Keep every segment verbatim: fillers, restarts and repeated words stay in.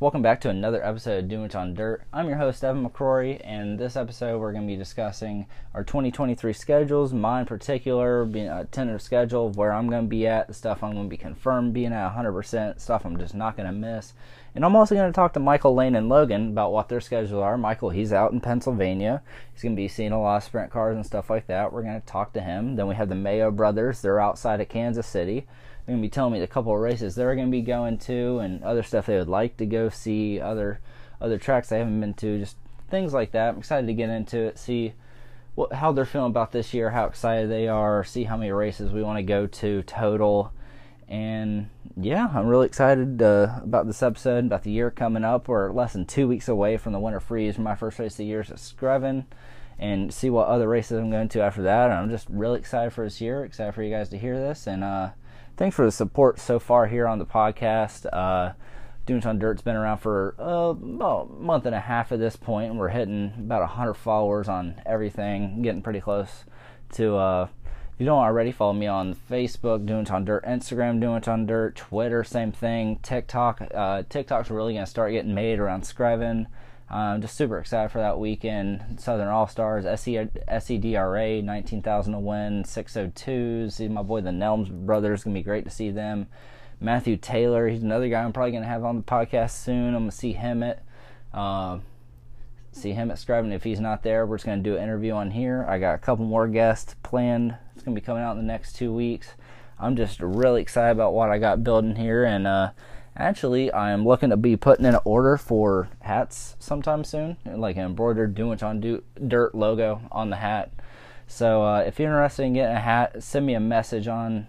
welcome back to another episode of Doing It on Dirt. I'm your host, Evan McCrory, and this episode we're going to be discussing our twenty twenty-three schedules, mine in particular, being a tentative schedule of where I'm going to be at, the stuff I'm going to be confirmed being at one hundred percent, stuff I'm just not going to miss. And I'm also going to talk to Michael Lane and Logan about what their schedules are. Michael, he's out in Pennsylvania. He's going to be seeing a lot of sprint cars and stuff like that. We're going to talk to him. Then we have the Mayo Brothers. They're outside of Kansas City. They're going to be telling me the couple of races they're going to be going to and other stuff they would like to go see, other other tracks they haven't been to, just things like that. I'm excited to get into it, see what, how they're feeling about this year, how excited they are, see how many races we want to go to total. And yeah, I'm really excited uh, about this episode, about the year coming up. We're less than two weeks away from the winter freeze. My first race of the year is at Screven, and see what other races I'm going to after that. And I'm just really excited for this year, excited for you guys to hear this. And uh, thanks for the support so far here on the podcast. Uh, Doing It on Dirt's been around for uh, about a month and a half at this point, and we're hitting about one hundred followers on everything, getting pretty close to... Uh, If you don't already, follow me on Facebook, Doing It on Dirt, Instagram, Doing It on Dirt, Twitter, same thing, TikTok. Uh, TikTok's really going to start getting made around Screven. I'm just super excited for that weekend. Southern All-Stars, S E D R A, nineteen thousand to win, six oh twos. See my boy, the Nelms brothers, going to be great to see them. Matthew Taylor, he's another guy I'm probably going to have on the podcast soon. I'm going to see him at... Uh, see him at Screven. If he's not there, we're just going to do an interview on here. I got a couple more guests planned. It's going to be coming out in the next two weeks. I'm just really excited about what I got building here, and uh, actually I'm looking to be putting in an order for hats sometime soon, like an embroidered Doing It on Dirt logo on the hat. So uh, if you're interested in getting a hat, send me a message on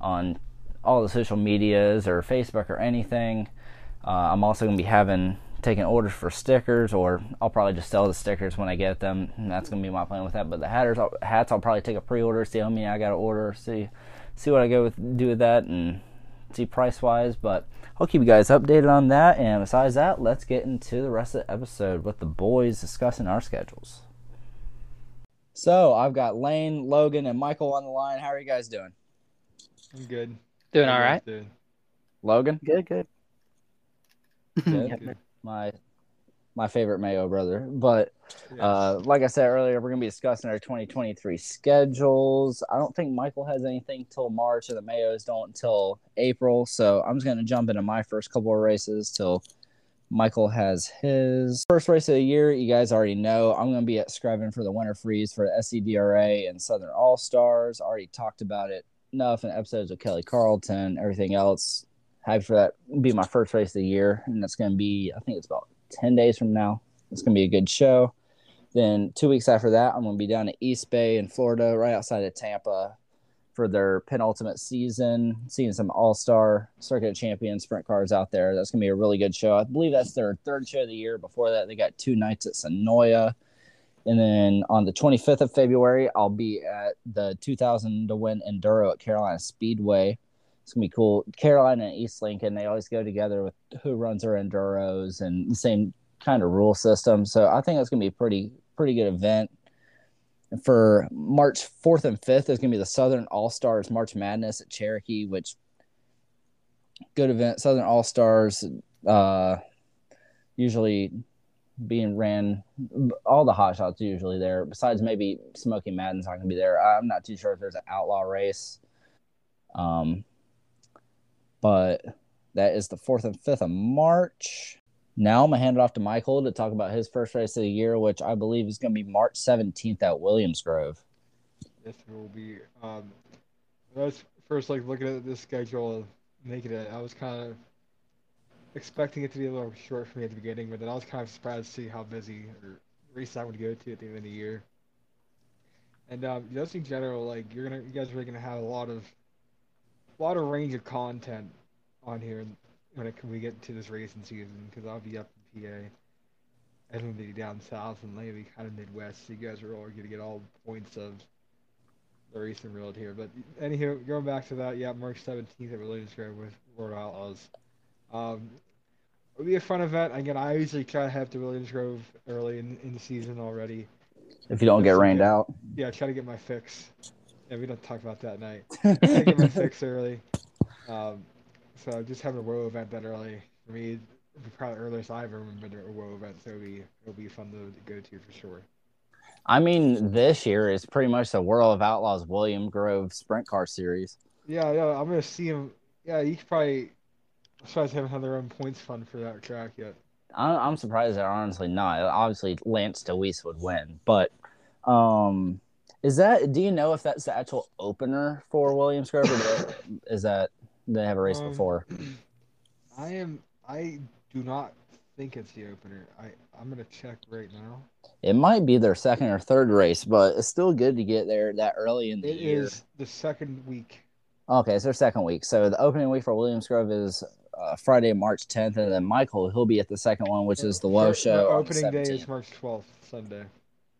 on all the social medias or Facebook or anything. Uh, I'm also going to be having... taking orders for stickers, or I'll probably just sell the stickers when I get them, and that's gonna be my plan with that. But the hatters, I'll, hats, I'll probably take a pre-order, see how many I gotta order, see see what I go with, do with that, and see price wise. But I'll keep you guys updated on that. And besides that, let's get into the rest of the episode with the boys discussing our schedules. So I've got Lane, Logan, and Michael on the line. How are you guys doing? I'm good. Doing all right. Good. Logan, good, good. Good. Good. my my favorite Mayo brother. But uh yes. Like I said earlier, we're gonna be discussing our twenty twenty-three schedules. I don't think Michael has anything till March, or the Mayos don't until April, so I'm just gonna jump into my first couple of races till Michael has his. First race of the year, you guys already know, I'm gonna be at Screven for the winter freeze for the S E D R A and Southern All-Stars. Already talked about it enough in episodes with Kelly Carlton, everything else. Happy for that. It'll be my first race of the year, and that's going to be, I think it's about ten days from now. It's going to be a good show. Then two weeks after that, I'm going to be down at East Bay in Florida, right outside of Tampa, for their penultimate season, seeing some all-star circuit champion sprint cars out there. That's going to be a really good show. I believe that's their third show of the year. Before that, they got two nights at Sonoya. And then on the twenty-fifth of February, I'll be at the two thousand to win Enduro at Carolina Speedway. It's going to be cool. Carolina and East Lincoln, they always go together with who runs their Enduros and the same kind of rule system. So I think that's going to be a pretty, pretty good event. And for March fourth and fifth, there's going to be the Southern All-Stars March Madness at Cherokee, which good event. Southern All-Stars uh, usually being ran, all the hot shots usually there, besides maybe Smokey Madden's not going to be there. I'm not too sure if there's an outlaw race. Um, But that is the fourth and fifth of March. Now I'm going to hand it off to Michael to talk about his first race of the year, which I believe is going to be March seventeenth at Williams Grove. Yes, it will be. Um, I was first like looking at this schedule and making it, I was kind of expecting it to be a little short for me at the beginning, but then I was kind of surprised to see how busy or race I would go to at the end of the year. And um, just in general, like you're gonna, you guys are really going to have a lot of A lot of range of content on here when it, we get to this racing season, because I'll be up in P A, and we'll be down south and maybe kind of Midwest. So you guys are all going to get all points of the racing world here. But anyhow, going back to that, yeah, March seventeenth at Williams Grove with World Outlaws. Um, it'll be a fun event. Again, I usually try to head to Williams Grove early in, in the season already. If you don't get rained out. Yeah, I try to get my fix. Yeah, we don't talk about that night. I get my fix early. Um, so just having a world event that early for me probably earliest I've ever been to a world event, so it'll be, it'll be fun to go to for sure. I mean, this year is pretty much the World of Outlaws Williams Grove Sprint Car Series. Yeah, yeah, I'm gonna see him. Yeah, you could probably. I'm surprised they haven't had their own points fund for that track yet. I, I'm surprised they're honestly not. Obviously, Lance DeWeese would win, but um, is that? Do you know if that's the actual opener for Williams Grove? Or is that they have a race um, before? I am. I do not. I think it's the opener. I, I'm going to check right now. It might be their second or third race, but it's still good to get there that early in the it year. It is the second week. Okay, it's their second week. So the opening week for Williams Grove is uh, Friday, March tenth, and then Michael, he'll be at the second one, which is the low their, show their opening on the day is March twelfth, Sunday.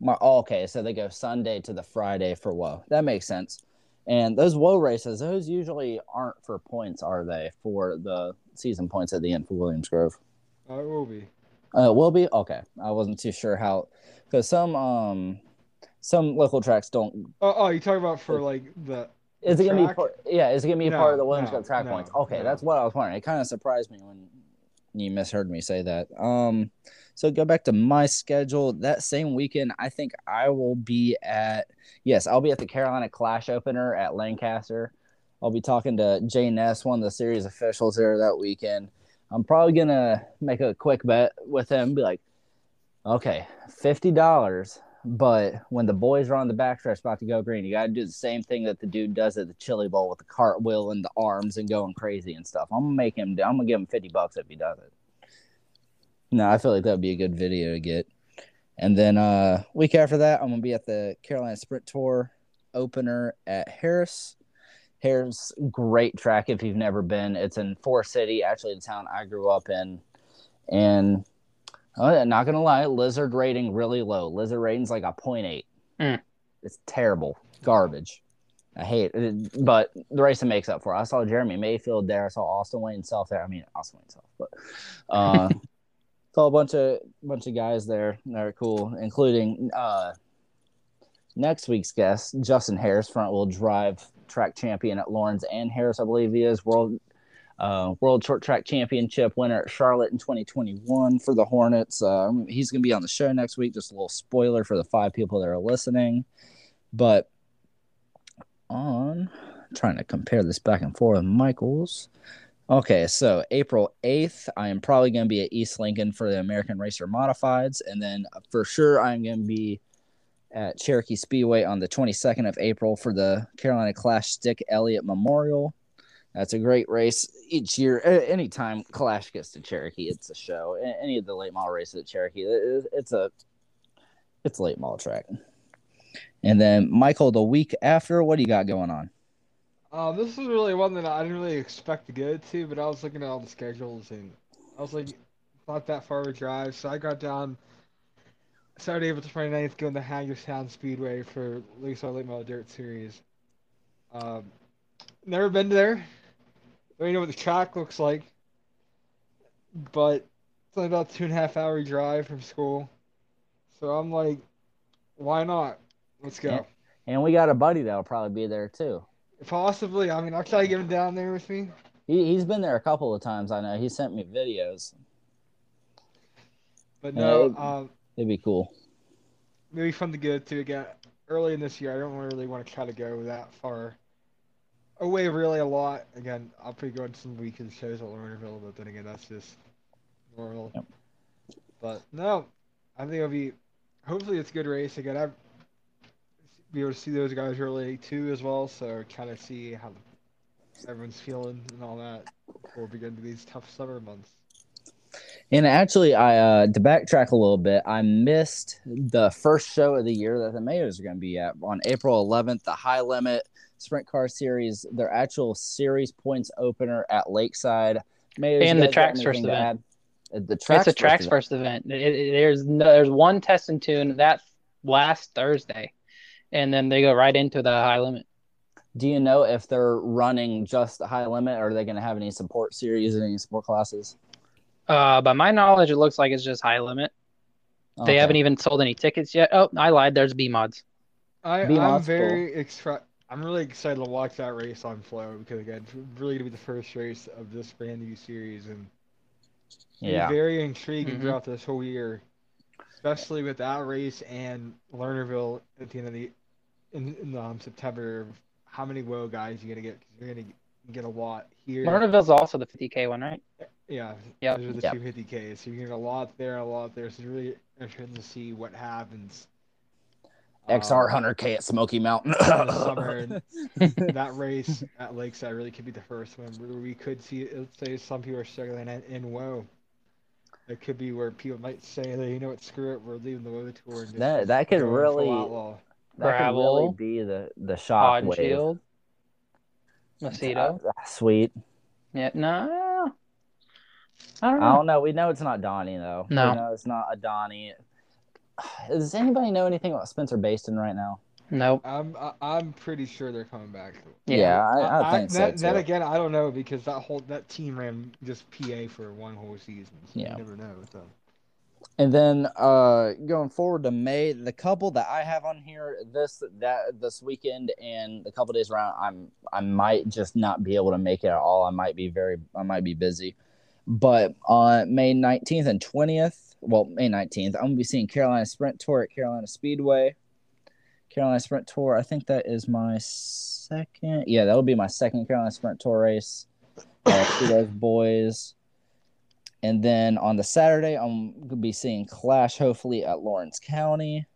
Mar- oh, okay, so they go Sunday to the Friday for Woe. That makes sense. And those Woe races, those usually aren't for points, are they, for the season points at the end for Williams Grove? Uh, it will be. Uh, it will be? Okay. I wasn't too sure how – because some um, some local tracks don't uh, – Oh, you're talking about for, like, the Is the it going to be part, Yeah, is it going to be no, part of the Williams no, Cup track no, points? Okay, no. That's what I was wondering. It kind of surprised me when you misheard me say that. Um, So go back to my schedule. That same weekend, I think I will be at – yes, I'll be at the Carolina Clash opener at Lancaster. I'll be talking to Jay Ness, one of the series officials there that weekend. I'm probably going to make a quick bet with him and be like, okay, fifty dollars, but when the boys are on the backstretch about to go green, you got to do the same thing that the dude does at the Chili Bowl with the cartwheel and the arms and going crazy and stuff. I'm going to make him do I'm going to give him fifty bucks if he does it. No, I feel like that would be a good video to get. And then uh, week after that, I'm going to be at the Carolina Sprint Tour opener at Harris. Here's great track if you've never been. It's in Forest City, actually the town I grew up in. And I'm not going to lie, Lizard rating really low. Lizard rating's like a point eight. Mm. It's terrible. Garbage. I hate it. But the racing makes up for it. I saw Jeremy Mayfield there. I saw Austin Wayne South there. I mean, Austin Wayne South. But uh, saw a bunch of, bunch of guys there. They're cool, including uh, next week's guest, Justin Harris, front-wheel drive track champion at Lawrence and Harris, I believe he is. World uh, World Short Track Championship winner at Charlotte in twenty twenty-one for the Hornets. Um, he's going to be on the show next week. Just a little spoiler for the five people that are listening. But on I'm trying to compare this back and forth with Michael's. Okay, so April eighth, I am probably going to be at East Lincoln for the American Racer Modifieds. And then for sure I'm going to be at Cherokee Speedway on the twenty-second of April for the Carolina Clash Stick Elliott Memorial. That's a great race each year. Anytime Clash gets to Cherokee, it's a show. Any of the late model races at Cherokee, it's a it's a late model track. And then, Michael, the week after, what do you got going on? Uh, this is really one that I didn't really expect to go to, but I was looking at all the schedules, and I was like, not that far of a drive, so I got down Saturday, April twenty-ninth, going to Hagerstown Speedway for Lakeside Late Model Dirt Series. Um, never been there. I don't know what the track looks like. But it's only about a two and a half hour drive from school. So I'm like, why not? Let's go. And, and we got a buddy that'll probably be there too. Possibly. I mean, I'll try to get him down there with me. He, he's been there a couple of times, I know. He sent me videos. But no, uh, um... it'd be cool. It'd be fun to go to again early in this year. I don't really want to try to go that far away really a lot. Again, I'll probably go on some weekend shows at Lernerville, but then again, that's just normal. Yep. But no, I think it'll be – hopefully it's a good race. Again, I'll be able to see those guys early too as well, so kind of see how everyone's feeling and all that before we get into these tough summer months. And actually, I uh, to backtrack a little bit, I missed the first show of the year that the Mayos are going to be at. On April eleventh, the High Limit Sprint Car Series, their actual series points opener at Lakeside. Mayos and the track's first event. The track's it's a track's first event. First event. It, it, there's no, there's one test and tune that last Thursday, and then they go right into the High Limit. Do you know if they're running just the High Limit, or are they going to have any support series and any support classes? Uh, by my knowledge, it looks like it's just High Limit. Okay. They haven't even sold any tickets yet. Oh, I lied. There's B mods. I, B mods I'm very cool. extra. I'm really excited to watch that race on Flow because again, it's really gonna be the first race of this brand new series, and Yeah. Very intriguing mm-hmm. throughout this whole year, especially with that race and Lernerville at the end of the in, in um, September. How many Woe guys you're gonna get? You're gonna get a lot here. Lernerville's also the fifty K one, right? Yeah. Yeah. Those are the yep. two fifty Ks. So you get a lot there, a lot there. So it's really interesting to see what happens. X R um, one hundred K at Smoky Mountain. Summer, that race at Lakeside really could be the first one where we could see. Let's say some people are struggling in, in Woe. It could be where people might say, "You know what? Screw it. We're leaving the Woe tour." And that that could really that gravel, could really be the the shock wave. Macedo, uh, sweet. Yeah, no. I don't know. I don't know. We know it's not Donnie though. No, we know it's not a Donnie. Does anybody know anything about Spencer Baston right now? Nope. I'm I'm pretty sure they're coming back. Yeah, yeah I, I think I, so. That, that again, I don't know because that whole that team ran just P A for one whole season. So yeah, you never know. So. And then uh, going forward to May, the couple that I have on here this that this weekend and a couple days around, I'm I might just not be able to make it at all. I might be very I might be busy, but on uh, May nineteenth and twentieth. Well, May nineteenth, I'm going to be seeing Carolina Sprint Tour at Carolina Speedway. Carolina Sprint Tour, I think that is my second. Yeah, that'll be my second Carolina Sprint Tour race. Uh, to those boys. And then on the Saturday, I'm going to be seeing Clash, hopefully, at Lawrence County.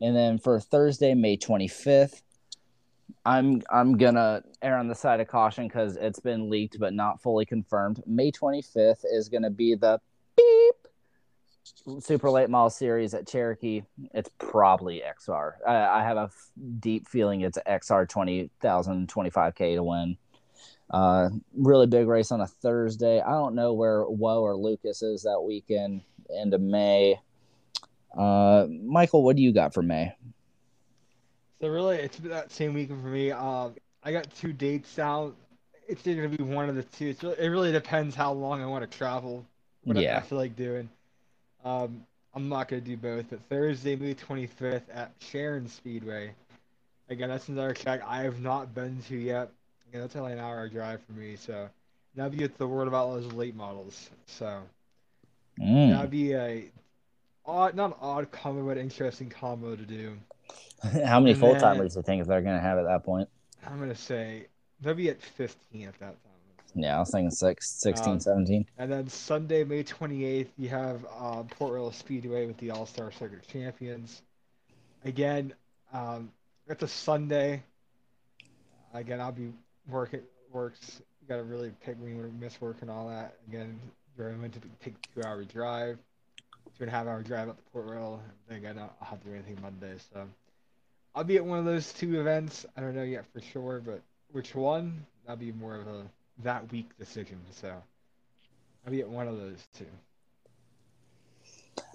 And then for Thursday, May twenty-fifth, I'm I'm going to err on the side of caution because it's been leaked but not fully confirmed. May twenty-fifth is going to be the beep. Super late model series at Cherokee. It's probably X R. I, I have a f- deep feeling it's X R twenty thousand, twenty-five K to win. Uh, really big race on a Thursday. I don't know where Woe or Lucas is that weekend into May. Uh, Michael, what do you got for May? So really, it's that same weekend for me. Uh, I got two dates down. It's going to be one of the two. It's really, it really depends how long I want to travel. What yeah. I feel like doing. Um, I'm not going to do both, but Thursday, May twenty-fifth at Sharon Speedway. Again, that's another track I have not been to yet. Again, that's only an hour drive for me, so. Now we get the World of Outlaws late models, so. Mm. That would be a odd, not an odd combo, but an interesting combo to do. How many and full-timers do you think they're going to have at that point? I'm going to say, they'll be at fifteen at that time. Yeah, I was thinking six, sixteen, um, seventeen. And then Sunday, May twenty-eighth, you have uh, Port Royal Speedway with the All-Star Circuit Champions. Again, um, it's a Sunday. Again, I'll be working. Works. You got to really pick when you miss work and all that. Again, you're going to take a two-hour drive, two and a half-hour drive up to Port Royal. Again, I'll have to do anything Monday. So I'll be at one of those two events. I don't know yet for sure, but which one? That'll be more of a that week decision, so I'll be at one of those two.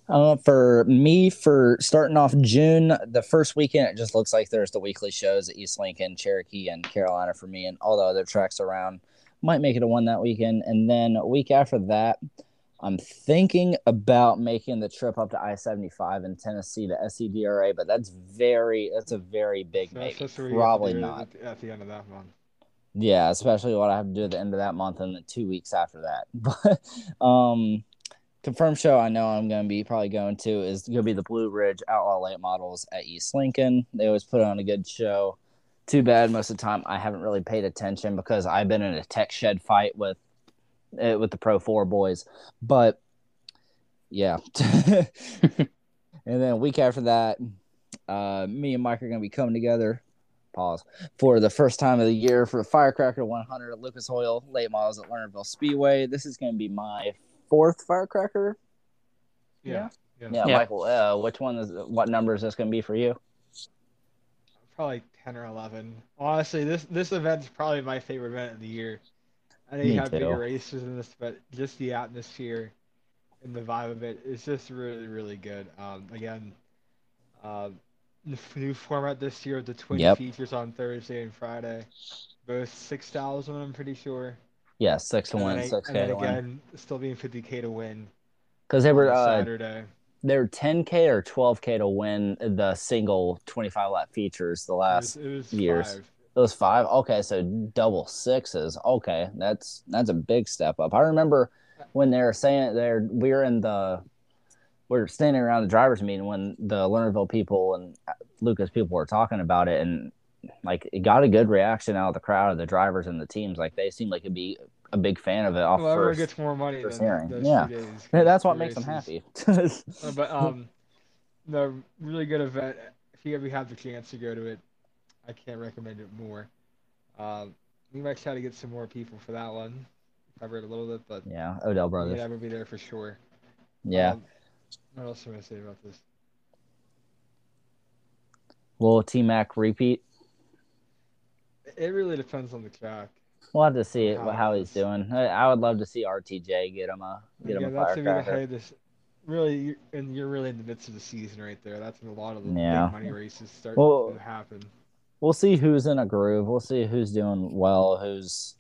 Uh, for me, for starting off June, the first weekend, it just looks like there's the weekly shows at East Lincoln, Cherokee, and Carolina for me, and all the other tracks around. Might make it a one that weekend, and then a week after that, I'm thinking about making the trip up to I seventy-five in Tennessee to S E D R A, but that's very, that's a very big so maybe. Probably not. At the end of that month. Yeah, especially what I have to do at the end of that month and the two weeks after that. But um, confirmed show I know I'm going to be probably going to is going to be the Blue Ridge Outlaw Late Models at East Lincoln. They always put on a good show. Too bad most of the time I haven't really paid attention because I've been in a tech shed fight with uh, with the Pro four boys. But, yeah. And then a week after that, uh, me and Mike are going to be coming together. Pause for the first time of the year for the Firecracker one hundred Lucas Oil late models at Lernerville Speedway. This is going to be my fourth Firecracker. Yeah, yeah, yeah. yeah. Michael, uh, which one is what number is this going to be for you? Probably ten or eleven. Honestly, this this event's probably my favorite event of the year. I know you Me have too. Bigger races in this, but just the atmosphere and the vibe of it is just really, really good. Um, again, uh, the new format this year with the twin yep. features on Thursday and Friday, both six thousand. I'm pretty sure. Yeah, six to and one, I, six K and to again, win. Still being fifty K to win. Because they were uh, Saturday. They were ten K or twelve K to win the single twenty-five lap features the last it was, it was years. Five. It was five. Okay, so double sixes. Okay, that's that's a big step up. I remember when they were saying they're we were in the we were standing around the drivers' meeting when the Lernerville people and Lucas people were talking about it, and like it got a good reaction out of the crowd of the drivers and the teams. Like they seemed like it'd be a big fan of it. Off well, first, everyone gets more money than hearing. Those yeah. Two days, yeah, that's what makes races. them happy. uh, but um, the really good event. If you ever have the chance to go to it, I can't recommend it more. Um, we might try to get some more people for that one. Covered a little bit, but yeah, Odell Brothers. Yeah, I would be there for sure. Yeah. Um, what else am I gonna say about this? Will T-Mac repeat? It really depends on the track. We'll have to see it, how, how he's doing. I, I would love to see R T J get him a get yeah, him a firecracker. Really, you're, and you're really in the midst of the season right there. That's when a lot of the yeah. big money races start well, to happen. We'll see who's in a groove. We'll see who's doing well, who's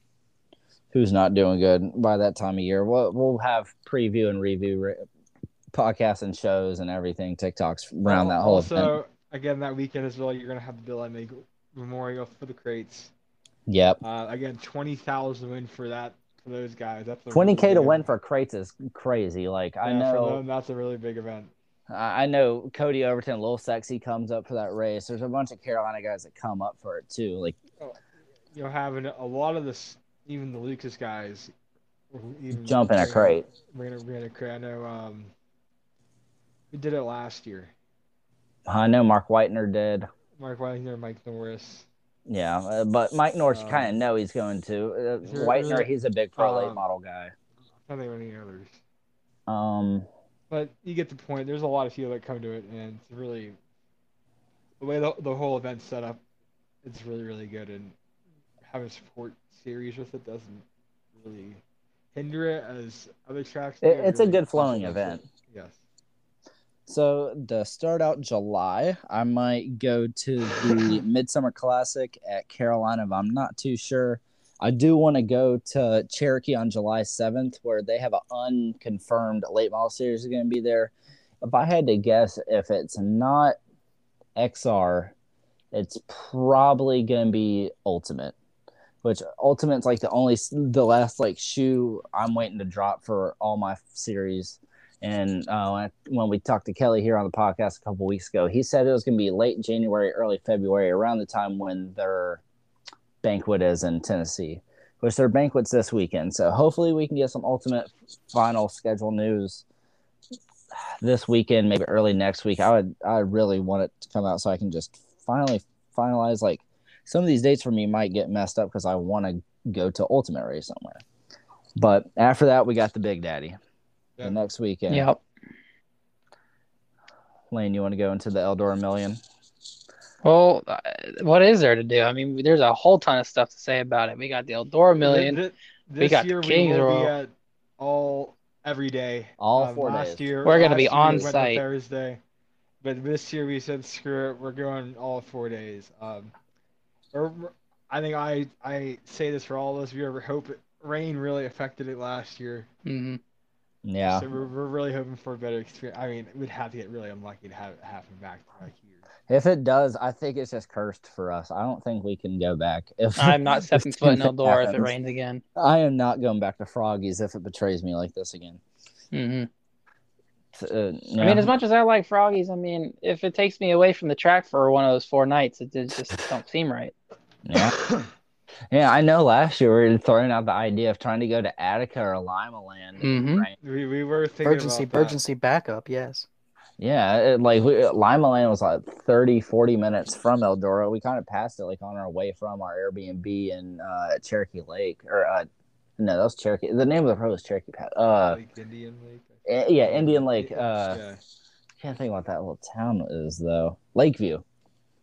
who's not doing good by that time of year. We'll we'll have preview and review re- podcasts and shows and everything. TikToks around well, that whole also, thing. Also, again, that weekend as well, you're gonna have the Bill and Meg Memorial for the crates. Yep. Uh, again, twenty thousand win for that. For those guys, that's twenty K to win for crates is crazy. Like yeah, I know for them, that's a really big event. I know Cody Overton, Lil Sexy comes up for that race. There's a bunch of Carolina guys that come up for it too. Like you know, having a lot of this, even the Lucas guys, even jumping a crate. Ran a, ran a crate. I know um, we did it last year. I know Mark Whitener did. Mark Whitener, Mike Norris. Yeah, but Mike Norris, um, you kind of know he's going to. Uh, Whitener, really, he's a big pro um, late model guy. I don't think any others. Um, but you get the point. There's a lot of people that come to it, and it's really the way the, the whole event's set up. It's really, really good, and having support series with it doesn't really hinder it as other tracks. It, it's really a good flowing event. It. Yes. So to start out July, I might go to the Midsummer Classic at Carolina, but I'm not too sure. I do want to go to Cherokee on July seventh, where they have an unconfirmed late model series is going to be there. If I had to guess, if it's not X R, it's probably going to be Ultimate, which Ultimate's like the only the last like shoe I'm waiting to drop for all my series. And uh, when we talked to Kelly here on the podcast a couple weeks ago, he said it was going to be late January, early February, around the time when their banquet is in Tennessee, which their banquet's this weekend. So hopefully we can get some Ultimate final schedule news this weekend, maybe early next week. I would, I really want it to come out so I can just finally finalize. Like some of these dates for me might get messed up because I want to go to Ultimate race somewhere. But after that, we got the Big Daddy. The next weekend. Yep. Lane, you want to go into the Eldora Million? Well, what is there to do? I mean, there's a whole ton of stuff to say about it. We got the Eldora Million. This, this we got year the Kings we will Royal. Be at all every day. All um, four last days. Year, we're going to be on we site Thursday, but this year we said screw it. We're going all four days. Um, or I think I I say this for all of us. We ever hope it, rain really affected it last year. Mm-hmm. Yeah. So we're, we're really hoping for a better experience. I mean, we'd have to get really unlucky to have it happen back to back years. If it does, I think it's just cursed for us. I don't think we can go back. If I'm not stepping foot in Eldora if it rains again. I am not going back to Froggies if it betrays me like this again. Mm-hmm. Uh, yeah. I mean, as much as I like Froggies, I mean, if it takes me away from the track for one of those four nights, it just don't seem right. Yeah. Yeah, I know last year we were throwing out the idea of trying to go to Attica or Lima Land. Mm-hmm. Right? We we were thinking emergency, about emergency backup, yes. Yeah, it, like we, Lima Land was like thirty, forty minutes from Eldora. We kind of passed it like on our way from our Airbnb in uh, Cherokee Lake. Or uh, no, that was Cherokee. The name of the road was Cherokee Pass. Uh, like Indian Lake? Yeah, Indian Lake. Uh, yeah. I can't think what that little town is, though. Lakeview.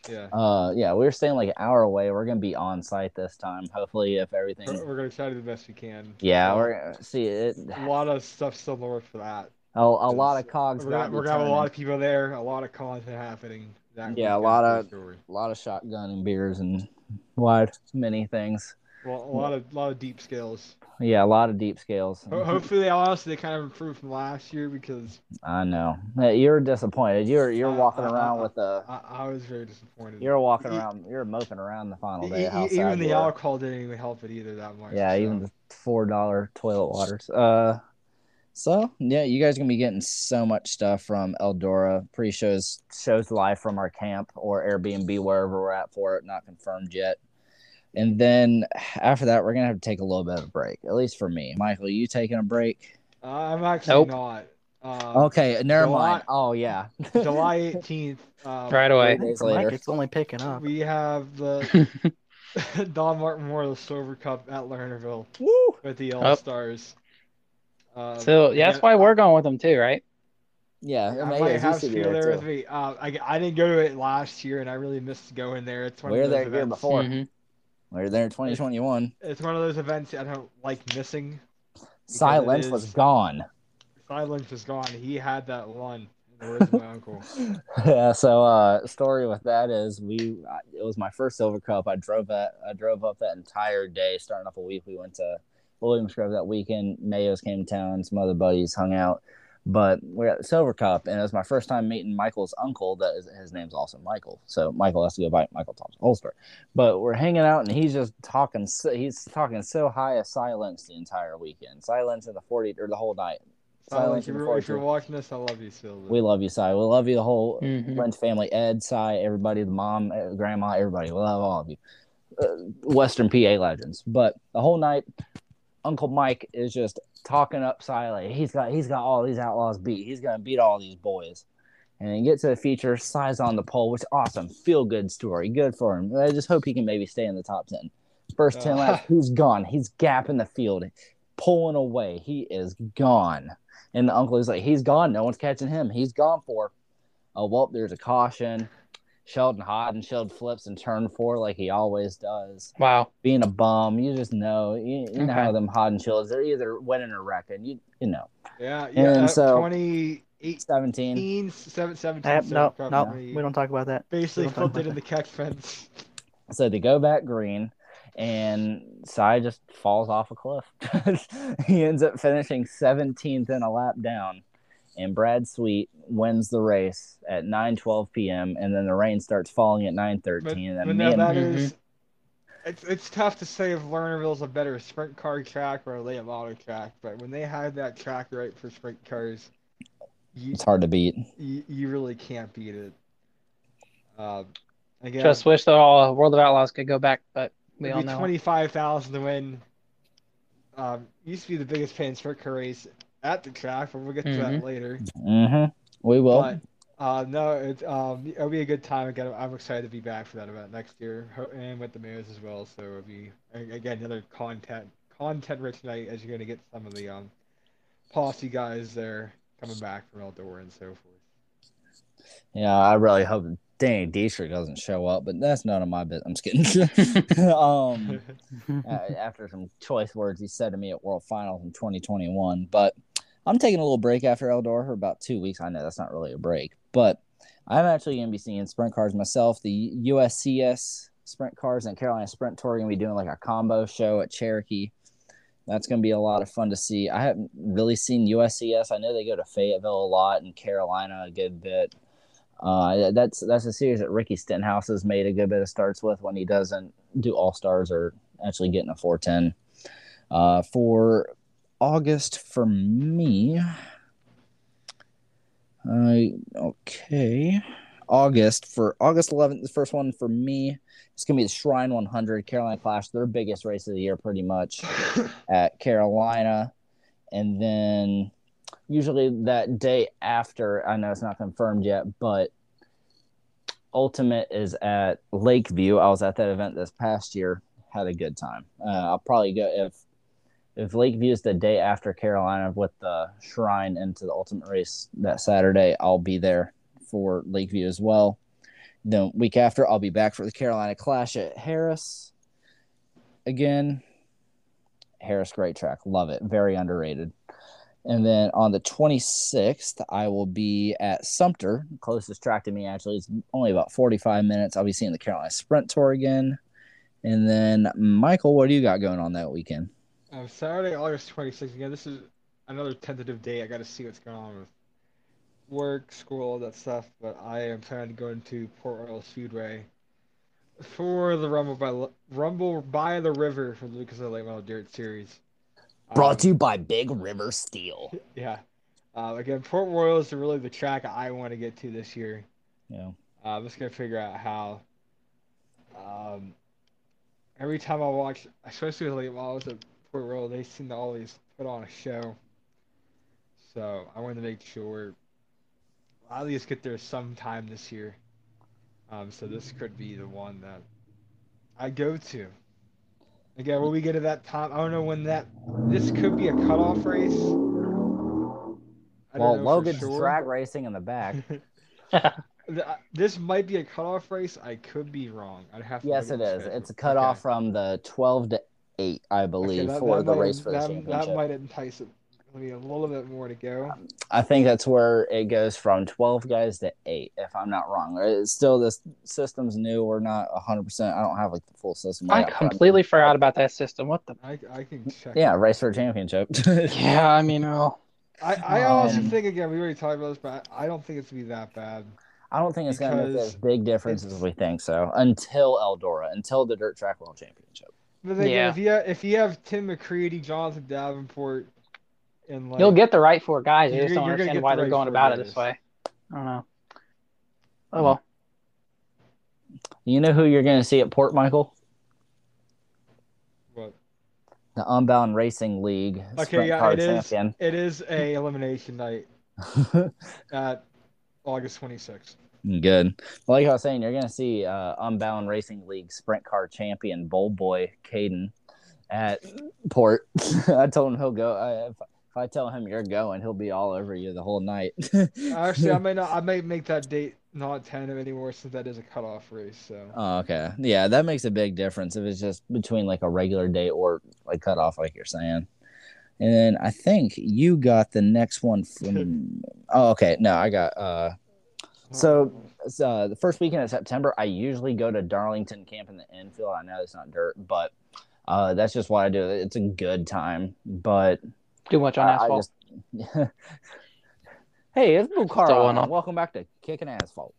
Yeah. Uh, yeah, we were staying like an hour away. We're gonna be on site this time. Hopefully, if everything, we're gonna try to do the best we can. Yeah, um, we're see it. A lot of stuff still to work for that. Oh, a lot of cogs. We're gonna, we're gonna have a lot of people there. A lot of content happening. That yeah, a lot of story. a lot of shotgun and beers and wide many things. Well, a lot of lot of deep scales. Yeah, a lot of deep scales. Hopefully, honestly, they kind of improved from last year because I know hey, you're disappointed. You're you're walking I, I, around I, with a. I, I was very disappointed. You're walking around. You're moping around the final day. How even the alcohol didn't even help it either that much. Yeah, so. Even the four dollar toilet waters. Uh, So, yeah, you guys are going to be getting so much stuff from Eldora. Pretty shows shows live from our camp or Airbnb, wherever we're at for it. Not confirmed yet. And then after that, we're going to have to take a little bit of a break, at least for me. Michael, are you taking a break? Uh, I'm actually nope. not. Um, okay, never July, mind. Oh, yeah. July eighteenth. Um, right away. Days later. Mike, it's only picking up. We have the Don Martin Memorial Silver Cup at Lernerville Woo! with the All-Stars. Oh. Um, so yeah, that's why we're going with them too, right? Yeah, I might yeah, have to go there too. with me. Uh, I I didn't go to it last year, and I really missed going there. It's one we were there the year before. Mm-hmm. We were there in twenty twenty-one. It's one of those events I don't like missing. Silence was gone. Silence was gone. He had that one. Where's my uncle? Yeah. So uh, story with that is we. It was my first Silver Cup. I drove that. I drove up that entire day, starting off a week. We went to Williams Grove that weekend. Mayo's came to town. Some other buddies hung out. But we're at the Silver Cup, and it was my first time meeting Michael's uncle. That is, his name's also Michael. So Michael has to go by Michael Thompson Holster. But we're hanging out, and he's just talking. So, he's talking so high of Silence the entire weekend. Silence in the forty or the whole night. Silence. If you're, if you're watching this, I love you, Silver. We love you, Si. We love you, the whole mm-hmm. Friends, family, Ed, Si, everybody, the mom, grandma, everybody. We love all of you. Uh, Western P A legends. But the whole night, Uncle Mike is just talking up Silent. He's got he's got all these outlaws beat. He's gonna beat all these boys. And then get to the feature, size on the pole, which is awesome. Feel good story. Good for him. I just hope he can maybe stay in the top ten. First ten uh, laps, he's gone. He's gapping the field, pulling away. He is gone. And the uncle is like, he's gone. No one's catching him. He's gone for. Oh well, there's a caution. Sheldon Hodden, Sheldon flips and turn four like he always does. Wow. Being a bum, you just know. You, you okay. know how them Hodden Shields, they're either winning or wrecking. You you know. Yeah, yeah. And uh, so, twenty eighteen, seventeen. seventeen, seventeen I, no, so no, we don't talk about that. Basically flipped it in the catch fence. So they go back green, and Sai just falls off a cliff. He ends up finishing seventeenth in a lap down. And Brad Sweet wins the race at nine twelve p.m. And then the rain starts falling at nine thirteen. But, and then but no, that and... is, mm-hmm. it's, it's tough to say if Lernerville's a better sprint car track or a late model track. But when they have that track right for sprint cars, you, it's hard to beat. You, you really can't beat it. Uh, again, just wish that all World of Outlaws could go back, but we all know twenty-five thousand to win. Um, used to be the biggest pain in sprint car race at the track, but we'll get to mm-hmm. that later. Mm-hmm. We will. But, uh, no, it, um, it'll be a good time again. I'm excited to be back for that event next year, and with the Mayors as well. So it'll be again another content content rich night, as you're going to get some of the um posse guys there coming back from Eldora and so forth. Yeah, I really hope Danny Dietrich doesn't show up, but that's none of my business. I'm just kidding. um, after some choice words he said to me at World Finals in twenty twenty-one, but. I'm taking a little break after Eldora for about two weeks. I know that's not really a break, but I'm actually going to be seeing sprint cars myself. The U S C S sprint cars and Carolina Sprint Tour are going to be doing like a combo show at Cherokee. That's going to be a lot of fun to see. I haven't really seen U S C S. I know they go to Fayetteville a lot and Carolina a good bit. Uh, that's that's a series that Ricky Stenhouse has made a good bit of starts with when he doesn't do All-Stars or actually getting a four ten. Uh, for... August for me. I uh, okay. August for August eleventh, the first one for me. It's gonna be the Shrine one hundred, Carolina Clash, their biggest race of the year, pretty much at Carolina, and then usually that day after. I know it's not confirmed yet, but Ultimate is at Lakeview. I was at that event this past year. Had a good time. Uh, I'll probably go if. If Lakeview is the day after Carolina with the Shrine into the Ultimate race that Saturday, I'll be there for Lakeview as well. The week after, I'll be back for the Carolina Clash at Harris. Again, Harris, great track. Love it. Very underrated. And then on the twenty-sixth, I will be at Sumter, closest track to me, actually. It's only about forty-five minutes. I'll be seeing the Carolina Sprint Tour again. And then, Michael, what do you got going on that weekend? Uh, Saturday, August twenty-sixth. Again, this is another tentative day. I got to see what's going on with work, school, that stuff. But I am planning to go into Port Royal Speedway for the Rumble by Rumble by the River for the Lucas Oil Late Model Dirt Series. Brought um, to you by Big River Steel. Yeah. Uh, again, Port Royal is really the track I want to get to this year. Yeah. Uh, I'm just going to figure out how. Um, every time I watch, especially like while I was at Port Royal, they seem to always put on a show. So I wanted to make sure I'll at least get there sometime this year. Um, so this could be the one that I go to. Again, when we get to that time, I don't know when that. This could be a cutoff race. I well, don't know Logan's for sure. Drag racing in the back. This might be a cutoff race. I could be wrong. I'd have to. Yes, it is. Schedule. It's a cutoff okay. from the twelve to eight, I believe, okay, that, for that the might, race for the that, championship. That might entice it. Maybe a little bit more to go. I think that's where it goes from twelve guys to eight, if I'm not wrong. It's still, this system's new. We're not one hundred percent. I don't have like the full system. I completely forgot about that system. What the? I, I can check. Yeah, race for a championship. Yeah, I mean, oh. I, I um, also think, again, we already talked about this, but I don't think it's going to be that bad. I don't think it's going to make as big differences as we think so until Eldora, until the Dirt Track World Championship. But then, yeah. If you have, if you have Tim McCready, Jonathan Davenport, like, you'll get the right four guys. I just don't understand why the they're right going about guys. It this way. I don't know. Oh, well. You know who you're going to see at Port, Michael? What? The Unbound Racing League. Okay, Sprint yeah, Card it is. Champion. It is a elimination night at August twenty-sixth. Good. Like I was saying, you're going to see uh, Unbound Racing League Sprint Car Champion Bowl Boy Caden at Port. I told him he'll go. I, if, If I tell him you're going, he'll be all over you the whole night. Actually, I may not. I may make that date not tentative anymore since that is a cutoff race. So. Oh, okay. Yeah, that makes a big difference if it's just between like a regular day or like cutoff, like you're saying. And then I think you got the next one from. Oh, okay. No, I got. Uh, so uh, the first weekend of September, I usually go to Darlington Camp in the infield. I know it's not dirt, but uh, that's just what I do. It's a good time, but. Too much on asphalt. I just, hey, it's Blue Carl. Welcome back to Kicking Asphalt.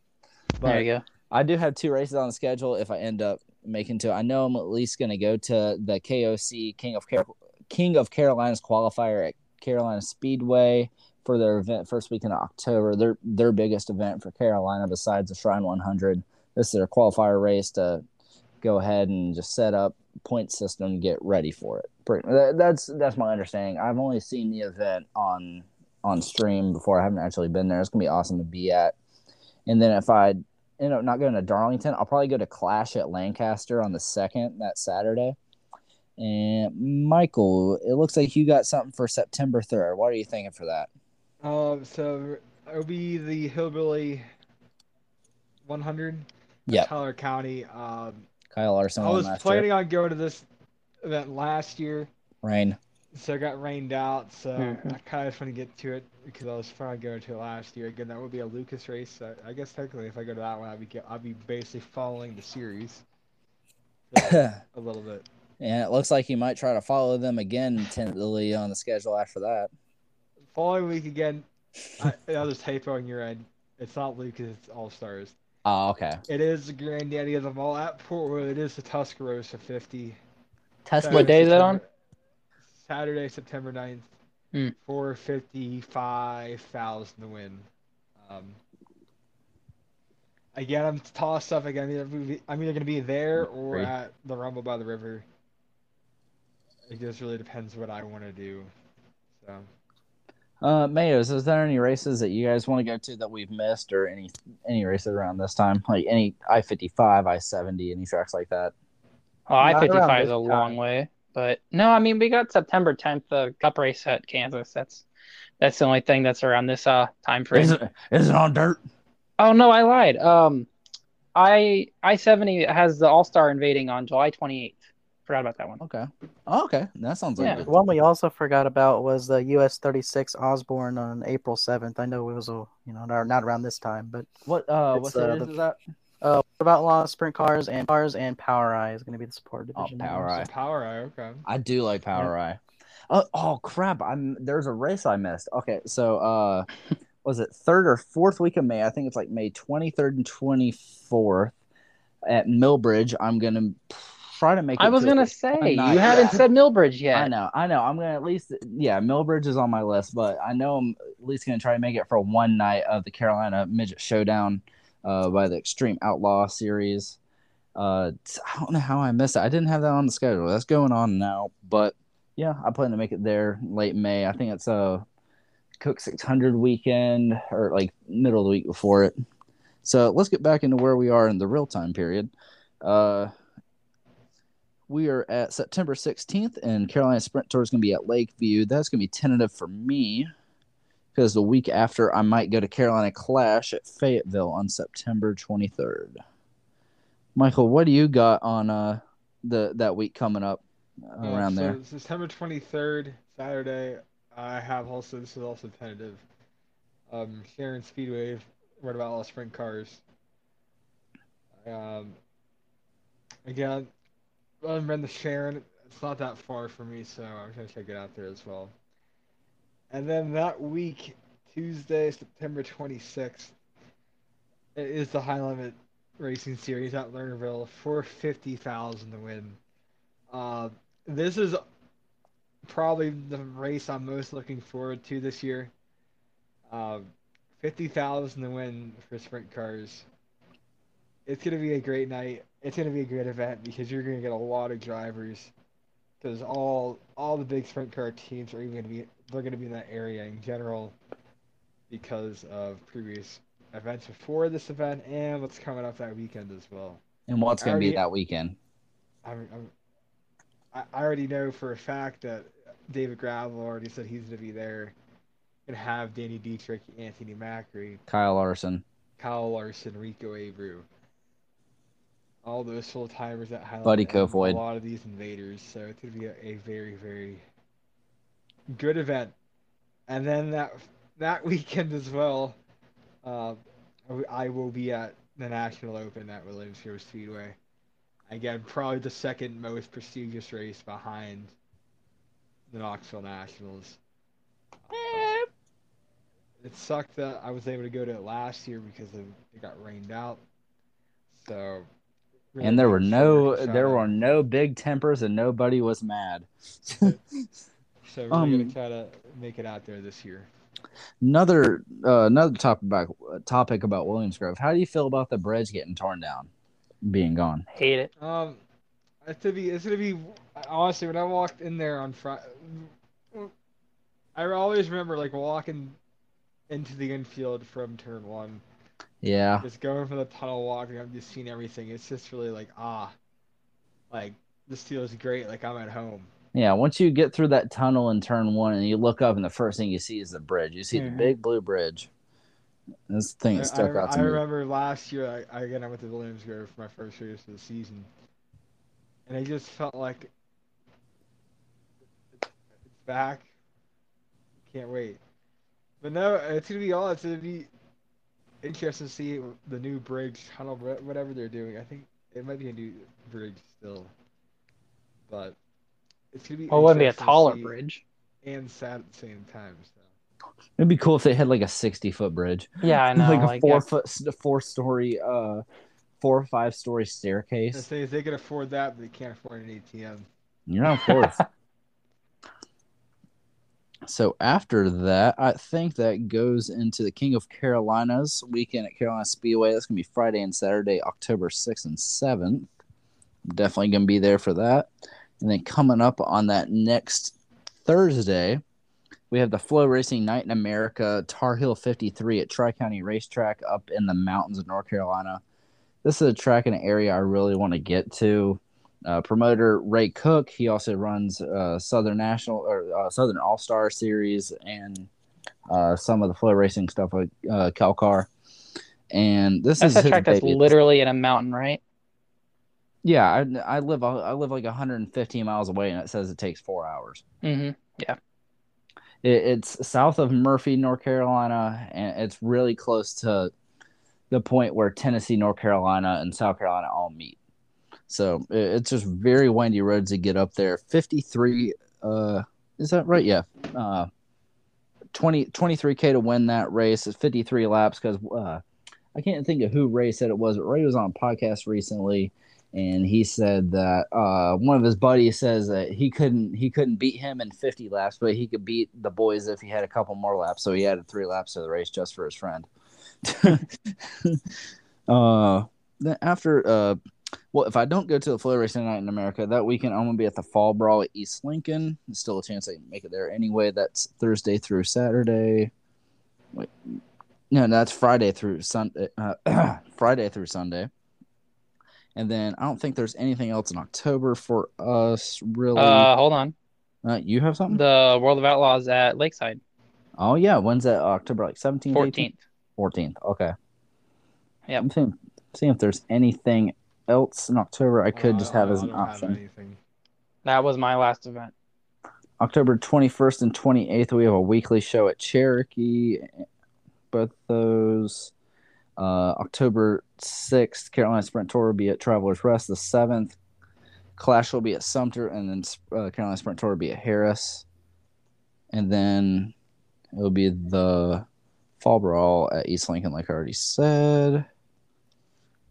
But there you go. I do have two races on the schedule if I end up making two. I know I'm at least going to go to the K O C King of Car- King of Carolina's qualifier at Carolina Speedway for their event first weekend of October. Their their biggest event for Carolina besides the Shrine one hundred. This is their qualifier race to go ahead and just set up point system and get ready for it. That's that's my understanding. I've only seen the event on on stream before. I haven't actually been there. It's gonna be awesome to be at. And then if I end up not going to Darlington, I'll probably go to Clash at Lancaster on the second, that Saturday. And Michael, it looks like you got something for September third. What are you thinking for that? Um, so it'll be the Hillbilly one hundred. Yeah, Tyler County. Um, Kyle Larson. I was planning year. on going to this. That last year, rain. So I got rained out. So mm-hmm. I kind of just want to get to it because I was trying to go to it last year. Again, that would be a Lucas race. So I guess technically, if I go to that one, I'd be I'd be basically following the series so a little bit. Yeah, it looks like you might try to follow them again tentatively on the schedule after that. The following week again, I, I was typoing your end. It's not Lucas. It's All Stars. Oh, okay. It is the granddaddy of them all at Port Royal. It is the Tuscarosa fifty. Saturday, what day is that on? Saturday, September ninth, mm. four hundred fifty-five thousand to win. Um, again, I'm tossed up. Again, I'm either going to be there or at the Rumble by the River. It just really depends what I want to do. So, uh, Mayos, is there any races that you guys want to go to that we've missed, or any any races around this time? Like any I fifty-five, I seventy, any tracks like that? Oh, I fifty-five is a long way, but no, I mean, we got September tenth, the cup race at Kansas. That's that's the only thing that's around this uh time frame. Is it, is it on dirt? Oh no, I lied. Um, I I seventy has the All-Star Invading on July twenty-eighth. Forgot about that one. Okay. Oh, okay, that sounds like yeah. Good. The one we also forgot about was the U S thirty-six Osborne on April seventh. I know it was a you know not around this time, but what uh what's uh, the, is that? Uh, what about Law Sprint Cars and Cars and Power Eye is going to be the support division. Oh, Power Eye. Power Eye, okay. I do like Power yeah. Eye. Oh, oh, crap. I'm There's a race I missed. Okay, so uh, was it third or fourth week of May? I think it's like May twenty-third and twenty-fourth at Millbridge. I'm going to try to make it. I was going to say, you haven't said Millbridge yet. I know. I know. I'm going to at least, yeah, Millbridge is on my list, but I know I'm at least going to try to make it for one night of the Carolina Midget Showdown uh, by the Extreme Outlaw Series. Uh, I don't know how I missed it. I didn't have that on the schedule. That's going on now, but yeah, I plan to make it there late May. I think it's a Cook six hundred weekend or like middle of the week before it. So let's get back into where we are in the real time period. Uh, we are at September sixteenth, and Carolina Sprint Tour is going to be at Lakeview. That's going to be tentative for me because the week after I might go to Carolina Clash at Fayetteville on September twenty-third. Michael, what do you got on uh, the that week coming up uh, yeah, around so there? September twenty-third, Saturday. I have also, this is also tentative, um, Sharon Speedway, World of Outlaws Sprint Cars. Um, again, I've been to Sharon. It's not that far from me, so I'm going to check it out there as well. And then that week, Tuesday, September twenty-sixth, it is the High Limit Racing Series at Lernerville for fifty thousand dollars to win. Uh, this is probably the race I'm most looking forward to this year. Uh, fifty thousand dollars to win for sprint cars. It's going to be a great night. It's going to be a great event because you're going to get a lot of drivers because all all the big sprint car teams are even going to be they're going to be in that area in general because of previous events before this event and what's coming up that weekend as well. And what's going to be that weekend? I'm, I'm, I already know for a fact that David Gravel already said he's going to be there and have Danny Dietrich, Anthony Macri, Kyle Larson, Kyle Larson, Rico Abreu, all those full timers that highlight Buddy Kofoid, a lot of these invaders. So it's going to be a, a very, very good event. And then that that weekend as well. Uh, I will be at the National Open at Williams Grove Speedway. Again, probably the second most prestigious race behind the Knoxville Nationals. Uh, it sucked that I was able to go to it last year because of, it got rained out. So, really and there were no there to, were no big tempers and nobody was mad. so we're um, gonna try to make it out there this year. Another uh, another topic about topic about Williams Grove. How do you feel about the bridge getting torn down, being gone? Hate it. Um, it's gonna be it's gonna be honestly. When I walked in there on Friday, I always remember like walking into the infield from turn one. Yeah. Just going from the tunnel, walking. I've just seen everything. It's just really like ah, like this feels great. Like I'm at home. Yeah, once you get through that tunnel in turn one and you look up and the first thing you see is the bridge. You see yeah. the big blue bridge. That's the thing that stuck I, out to I me. I remember last year, I, again, I went to Williams Grove for my first race of the season. And I just felt like it's back. Can't wait. But no, it's going to be all. It's going to be interesting to see the new bridge, tunnel, whatever they're doing. I think it might be a new bridge still. But it's gonna be. Oh, it would be a taller bridge, and sad at the same time. So. It'd be cool if they had like a sixty-foot bridge. Yeah, I know, like a like four-foot, yeah. four-story, uh, four or five-story staircase. The thing is, they could afford that, but they can't afford an A T M. You're not afforded. So after that, I think that goes into the King of Carolinas weekend at Carolina Speedway. That's gonna be Friday and Saturday, October sixth and seventh. I'm definitely gonna be there for that. And then coming up on that next Thursday, we have the Flow Racing Night in America, Tar Heel fifty-three at Tri-County Racetrack up in the mountains of North Carolina. This is a track in an area I really want to get to. Uh, promoter Ray Cook, he also runs uh, Southern National or uh, Southern All-Star Series and uh, some of the flow racing stuff like uh, Calcar. And this that's is a track his that's literally in a mountain, right? Yeah, I, I live I live like one hundred fifteen miles away, and it says it takes four hours. Mm-hmm. Yeah, it, it's south of Murphy, North Carolina, and it's really close to the point where Tennessee, North Carolina, and South Carolina all meet. So it, it's just very windy roads to get up there. fifty-three, uh, is that right? Yeah, uh, twenty, twenty-three K to win that race. It's fifty-three laps because uh, I can't think of who Ray said it was, but Ray was on a podcast recently. and he said that uh, one of his buddies says that he couldn't he couldn't beat him in fifty laps, but he could beat the boys if he had a couple more laps. So he added three laps to the race just for his friend. uh, then after uh, well, if I don't go to the Flow Race tonight in America, that weekend I'm gonna be at the Fall Brawl at East Lincoln. There's still a chance I can make it there anyway. That's Thursday through Saturday. Wait, no, that's Friday through Sunday. Uh, Friday through Sunday. And then I don't think there's anything else in October for us, really. Uh, hold on. Uh, you have something? The World of Outlaws at Lakeside. Oh, yeah. When's that? October, like seventeenth? fourteenth. eighteenth? fourteenth. Okay. Yeah. I'm seeing, seeing if there's anything else in October I could uh, just have as an option. That was my last event. October twenty-first and twenty-eighth, we have a weekly show at Cherokee. Both those... Uh, October sixth, Carolina Sprint Tour will be at Travelers Rest. The seventh, Clash will be at Sumter, and then uh, Carolina Sprint Tour will be at Harris. And then it'll be the Fall Brawl at East Lincoln, like I already said.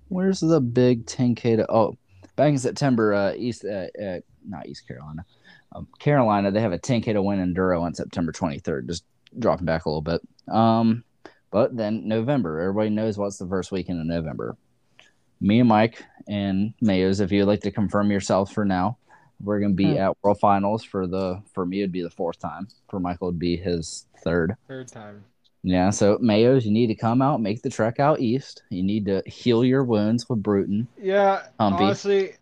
Where's the big ten K to... Oh, back in September, uh, East... Uh, uh, not East Carolina. Um, Carolina, they have a ten K to win Enduro on September twenty-third. Just dropping back a little bit. Um... But then November, everybody knows what's the first weekend of November. Me and Mike and Mayos, if you'd like to confirm yourself for now, we're going to be yeah. at World Finals for the, for me, it'd be the fourth time. For Michael, it'd be his third. Third time. Yeah, so Mayos, you need to come out, make the trek out east. You need to heal your wounds with Bruton. Yeah, Humpy. Honestly,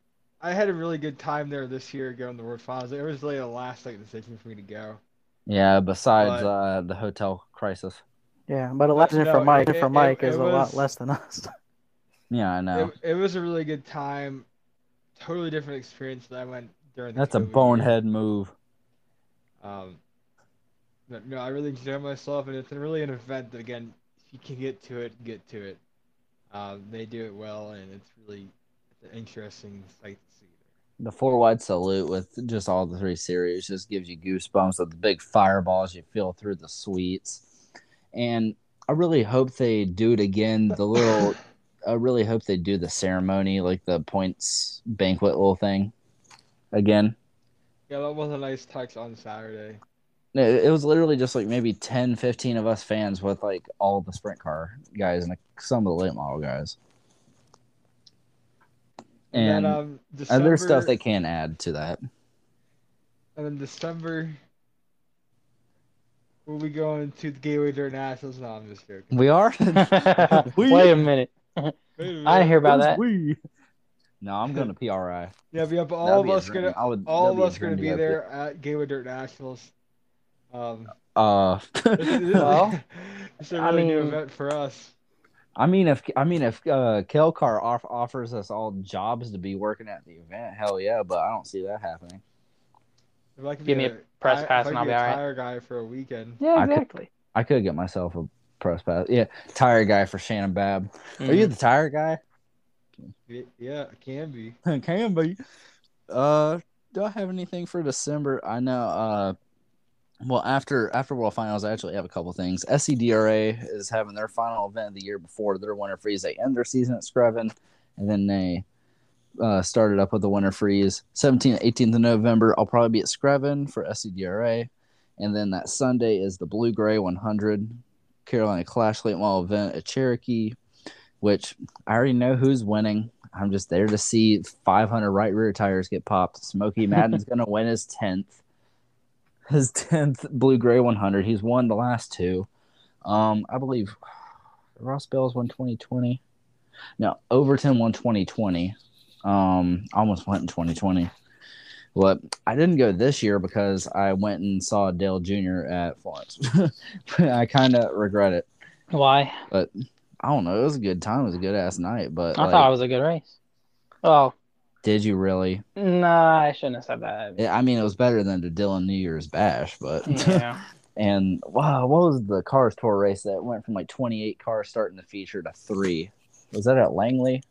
I had a really good time there this year going to the World Finals. It was really a last-second decision for me to go. Yeah, besides but... uh, the hotel crisis. Yeah, but eleven no, for Mike it, for Mike it, it, is it was, a lot less than us. Yeah, I know. It, it was a really good time. Totally different experience that I went during the That's COVID a bonehead year. move. Um, but no, I really enjoyed myself, and it's really an event that, again, if you can get to it, get to it. Um, they do it well, and it's really it's an interesting sight to see. The four-wide salute with just all the three series just gives you goosebumps with the big fireballs you feel through the suites. And I really hope they do it again. The little, I really hope they do the ceremony, like the points banquet little thing, again. Yeah, that was a nice touch on Saturday. It, it was literally just like maybe ten, fifteen of us fans with like all the sprint car guys and like some of the late model guys. And, and then, um, December, other stuff they can add to that. And then December. We'll be going to the Gateway Internationals. No, I'm just joking. We are? we? Wait a minute. Wait a minute. I didn't hear about that. We. No, I'm going to P R I. Yeah, but all of us gonna would, all of us gonna be there at Gateway Dirt Nationals. Um, uh, it's, it's, well, it's a really I mean, new event for us. I mean, if I mean if uh, Kelcar off, offers us all jobs to be working at the event, hell yeah! But I don't see that happening. If I could Give me a, a press I, pass, and I'll be all right. Tire guy for a weekend. Yeah, exactly. I could, I could get myself a press pass. Yeah, tire guy for Shannon Babb. Mm. Are you the tire guy? Yeah, can be. Can be. Uh, do I have anything for December? I know. Uh, well, after after World Finals, I actually have a couple things. S E D R A is having their final event of the year before their winter freeze. They end their season at Screven, and then they. Uh, started up with the winter freeze. seventeenth, eighteenth of November, I'll probably be at Screven for S C D R A. And then that Sunday is the Blue Gray one hundred Carolina Clash late model event at Cherokee, which I already know who's winning. I'm just there to see five hundred right rear tires get popped. Smokey Madden's going to win his tenth. His tenth Blue Gray one hundred. He's won the last two. Um, I believe Ross Bell's won twenty twenty. No, Overton won twenty twenty. Um, I almost went in twenty twenty, but I didn't go this year because I went and saw Dale Junior at Florence. I kind of regret it. Why? But I don't know. It was a good time. It was a good ass night. But I like, thought it was a good race. Oh, did you really? Nah, I shouldn't have said that. Yeah, I mean, it was better than the Dillon New Year's Bash, but yeah. And wow, what was the Cars Tour race that went from like twenty-eight cars starting the feature to three? Was that at Langley?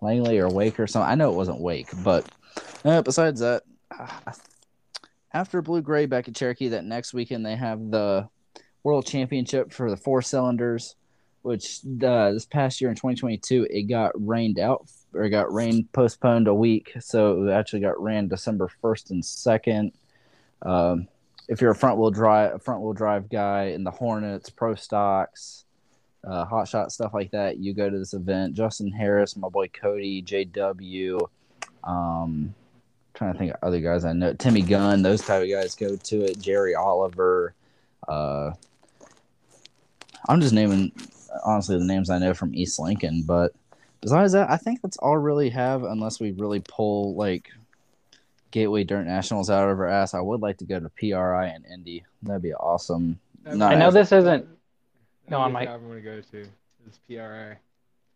Langley or Wake or something. I know it wasn't Wake, but uh, besides that, uh, after Blue Gray back at Cherokee, that next weekend they have the World Championship for the four cylinders, which uh, this past year in twenty twenty-two, it got rained out or got rain postponed a week, so it actually got ran December first and second. Um, if you're a front wheel drive, front wheel drive guy in the Hornets, Pro Stocks, uh, Hot Shot, stuff like that, you go to this event. Justin Harris, my boy Cody, J W, um, trying to think of other guys I know, Timmy Gunn, those type of guys go to it. Jerry Oliver, uh, I'm just naming honestly the names I know from East Lincoln, but besides that, I think that's all really have, unless we really pull like Gateway Dirt Nationals out of our ass. I would like to go to P R I and Indy. That'd be awesome. Not I know as, this isn't. No, I might. I want to go to is P R I.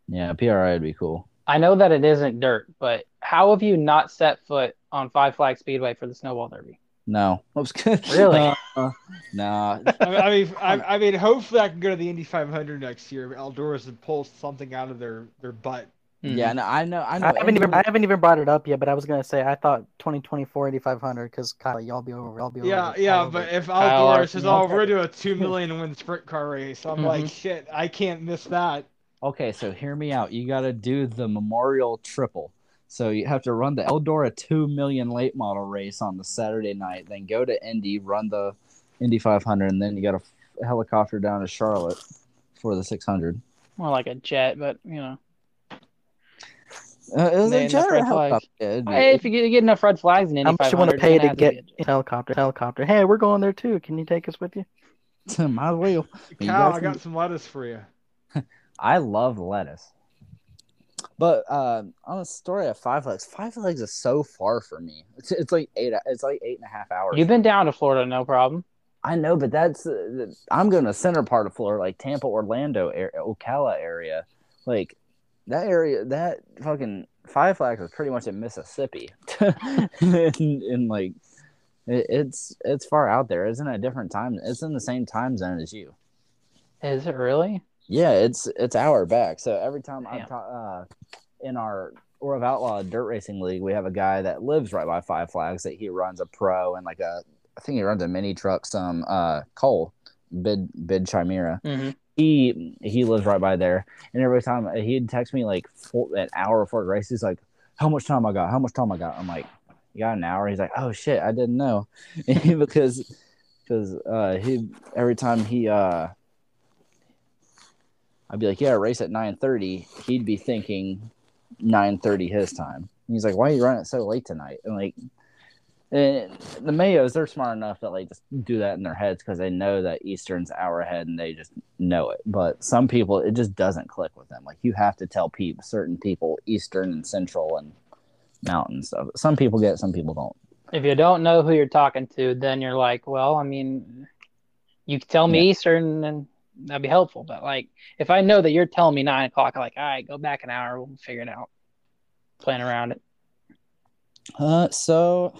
Yeah, P R I would be cool. I know that it isn't dirt, but how have you not set foot on Five Flag Speedway for the Snowball Derby? No, I was good. Really? Uh, uh, nah. I mean, I, I mean, hopefully I can go to the Indy five hundred next year. Eldora's would pull something out of their, their butt. Mm-hmm. Yeah, no, I know. I, know I haven't Indy even I haven't even brought it up yet, but I was gonna say I thought twenty twenty-four Indy five hundred because Kyle, y'all be over, y'all be yeah, over. Yeah, yeah, but over. If Eldora says, "Oh, we're doing a two million win sprint car race," I'm mm-hmm. like, "Shit, I can't miss that." Okay, so hear me out. You gotta do the Memorial Triple. So you have to run the Eldora two million late model race on the Saturday night, then go to Indy, run the Indy five hundred, and then you got a helicopter down to Charlotte for the six hundred. More like a jet, but, you know. Uh, it was a jet or helicopter. Hey, if you get, you get enough red flags in Indy five hundred. How much you want to pay to get a helicopter? Helicopter. Hey, we're going there, too. Can you take us with you? To my wheel. Kyle, I got some lettuce for you. I love lettuce. But uh, on the story of Five Flags, Five Flags is so far for me. It's, it's like eight. It's like eight and a half hours. You've been down to Florida, no problem. I know, but that's uh, I'm going to center part of Florida, like Tampa, Orlando, area, Ocala area, like that area. That fucking Five Flags is pretty much in Mississippi, and, and like it, it's it's far out there. It's in a different time. It's in the same time zone as you. Is it really? Yeah, it's it's hour back. So every time Damn. I'm ta- uh, in our World of Outlaws Dirt Racing League, we have a guy that lives right by Five Flags that he runs a pro and like a I think he runs a mini truck. Some uh, Cole Bid Bid Chimera. Mm-hmm. He he lives right by there, and every time he'd text me like four, an hour before the race, he's like, "How much time I got? How much time I got?" I'm like, "You got an hour?" He's like, "Oh shit, I didn't know," because because uh, he every time he. Uh, I'd be like, yeah, race at nine thirty. He'd be thinking nine thirty his time. And he's like, why are you running it so late tonight? And, like, and the Mayos, they're smart enough that, like, just do that in their heads because they know that Eastern's hour ahead and they just know it. But some people, it just doesn't click with them. Like, you have to tell people, certain people Eastern and Central and Mountain stuff. Some people get it, some people don't. If you don't know who you're talking to, then you're like, well, I mean, you can tell me yeah. Eastern and that'd be helpful, but like if I know that you're telling me nine o'clock, I'm like, all right, go back an hour, we'll figure it out. Plan around it. Uh, so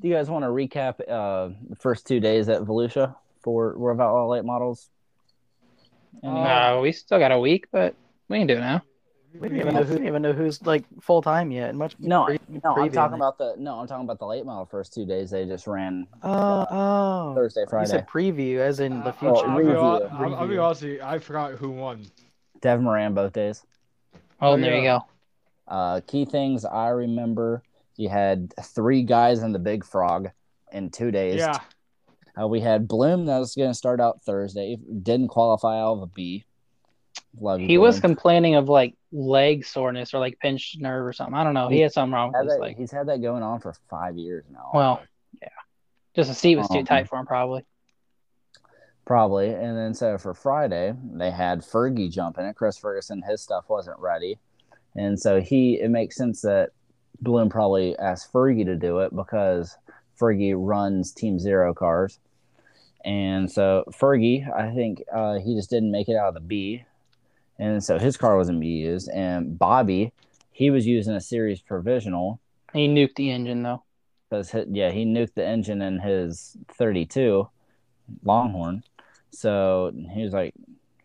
do you guys want to recap uh the first two days at Volusia for World of Outlaw late models? No, uh, uh, we still got a week, but we can do it now. We don't even know, who, even know who's like full time yet. Much no, pre- no, I'm talking about the no, I'm talking about the late model first two days they just ran. Oh, uh, oh. Thursday, Friday. You said preview, as in the future. Uh, I'll, review, I'll, I'll, I'll be honest with you, I forgot who won. Dev Moran both days. Oh, oh there yeah. you go. Uh, key things I remember: you had three guys in the Big Frog in two days. Yeah. Uh, we had Bloom that was going to start out Thursday. Didn't qualify out of a B. Love he Bloom. Was complaining of like leg soreness or like pinched nerve or something. I don't know. He, he had something wrong with his that, leg. He's had that going on for five years now. Well, yeah, just the seat was um, too tight for him, probably. Probably. And then so for Friday, they had Fergie jumping it. Chris Ferguson, his stuff wasn't ready, and so he. It makes sense that Bloom probably asked Fergie to do it because Fergie runs Team Zero cars, and so Fergie, I think uh, he just didn't make it out of the B. And so his car wasn't being used. And Bobby, he was using a series provisional. He nuked the engine, though. Cause he, yeah, he nuked the engine in his thirty-two Longhorn. So he was like,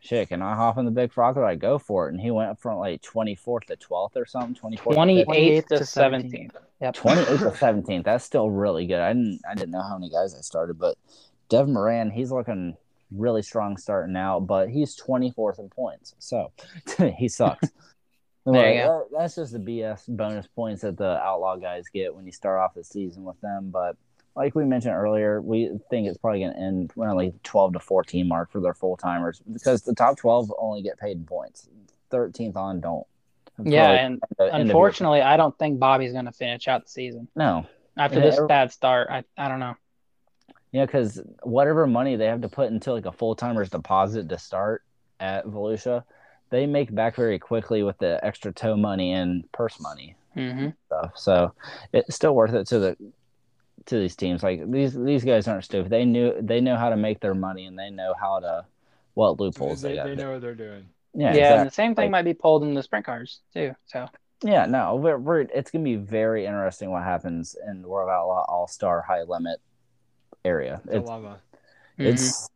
shit, can I hop in the Big Frog? Like, go for it. And he went up from like twenty-fourth to twelfth or something. twenty-fourth twenty-eighth to seventeenth. Yep. twenty-eighth to seventeenth. That's still really good. I didn't, I didn't know how many guys I started. But Dev Moran, he's looking really strong starting out, but he's twenty-fourth in points, so he sucks. There you go. That, that's just the B S bonus points that the Outlaw guys get when you start off the season with them. But like we mentioned earlier, we think it's probably going to end around like twelve to fourteen mark for their full-timers because the top twelve only get paid in points. thirteenth on don't. That's yeah, and unfortunately, I don't think Bobby's going to finish out the season. No. After yeah, this it, bad start, I, I don't know. Yeah, because whatever money they have to put into like a full-timer's deposit to start at Volusia, they make back very quickly with the extra tow money and purse money mm-hmm. stuff. So it's still worth it to the to these teams. Like these these guys aren't stupid. They knew they know how to make their money and they know how to what loopholes they, they got. They know what they're doing. Yeah, yeah, exactly. And the same thing like, might be pulled in the sprint cars too. So yeah, no, we're, we're it's gonna be very interesting what happens in the World of Outlaw All Star High Limit area. It's, it's